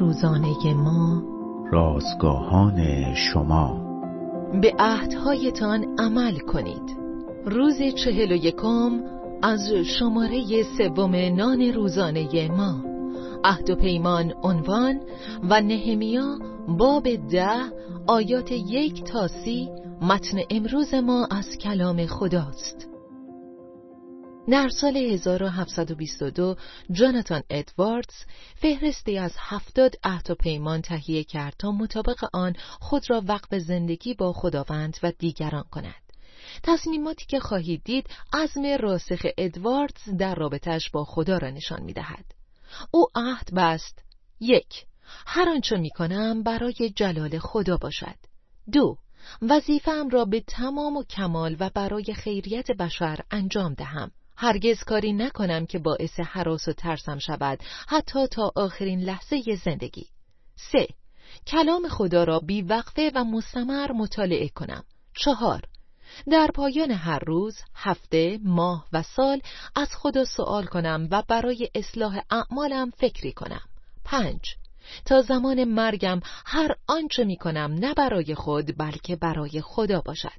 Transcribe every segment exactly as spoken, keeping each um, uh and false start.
روزانه ما، رازگاهان شما، به عهدهایتان عمل کنید. روز چهل و یکم از شماره سوم نان روزانه ما، عهد و پیمان عنوان و نهمیا باب ده آیات یک تا سی متن امروز ما از کلام خداست. در سال هزار و هفتصد و بیست و دو جاناتان ادواردز فهرستی از هفتاد عهد و پیمان تهیه کرد تا مطابق آن خود را وقف زندگی با خداوند و دیگران کند. تصمیماتی که خواهید دید عزم راسخ ادواردز در رابطه‌اش با خدا را نشان می‌دهد. او عهد بست: یک، هر آنچه می‌کنم برای جلال خدا باشد. دو، وظیفه‌ام را به تمام و کمال و برای خیریت بشر انجام دهم. هرگز کاری نکنم که باعث هراس و ترسم شود، حتی تا آخرین لحظه زندگی. سه، کلام خدا را بیوقفه و مستمر مطالعه کنم. چهار، در پایان هر روز، هفته، ماه و سال از خدا سؤال کنم و برای اصلاح اعمالم فکری کنم. پنج، تا زمان مرگم هر آنچه می کنم نه برای خود بلکه برای خدا باشد.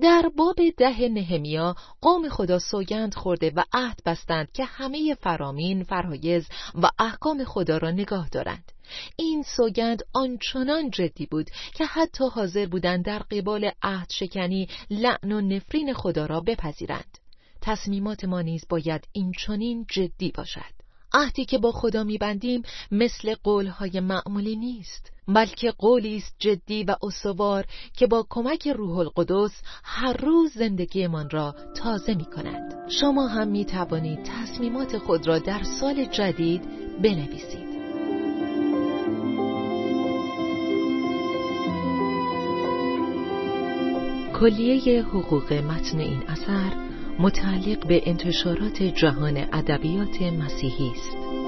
در باب ده نهمیا قوم خدا سوگند خورده و عهد بستند که همه فرامین، فرایض و احکام خدا را نگاه دارند. این سوگند آنچنان جدی بود که حتی حاضر بودند در قبال عهد شکنی لعن و نفرین خدا را بپذیرند. تصمیمات ما نیز باید اینچنین جدی باشد. عهدی که با خدا می‌بندیم مثل قول‌های معمولی نیست، بلکه قولی است جدی و استوار که با کمک روح القدس هر روز زندگیمان را تازه می‌کند. شما هم می‌توانید تصمیمات خود را در سال جدید بنویسید. کلیه حقوق متن این اثر متعلق به انتشارات جهان ادبیات مسیحی است.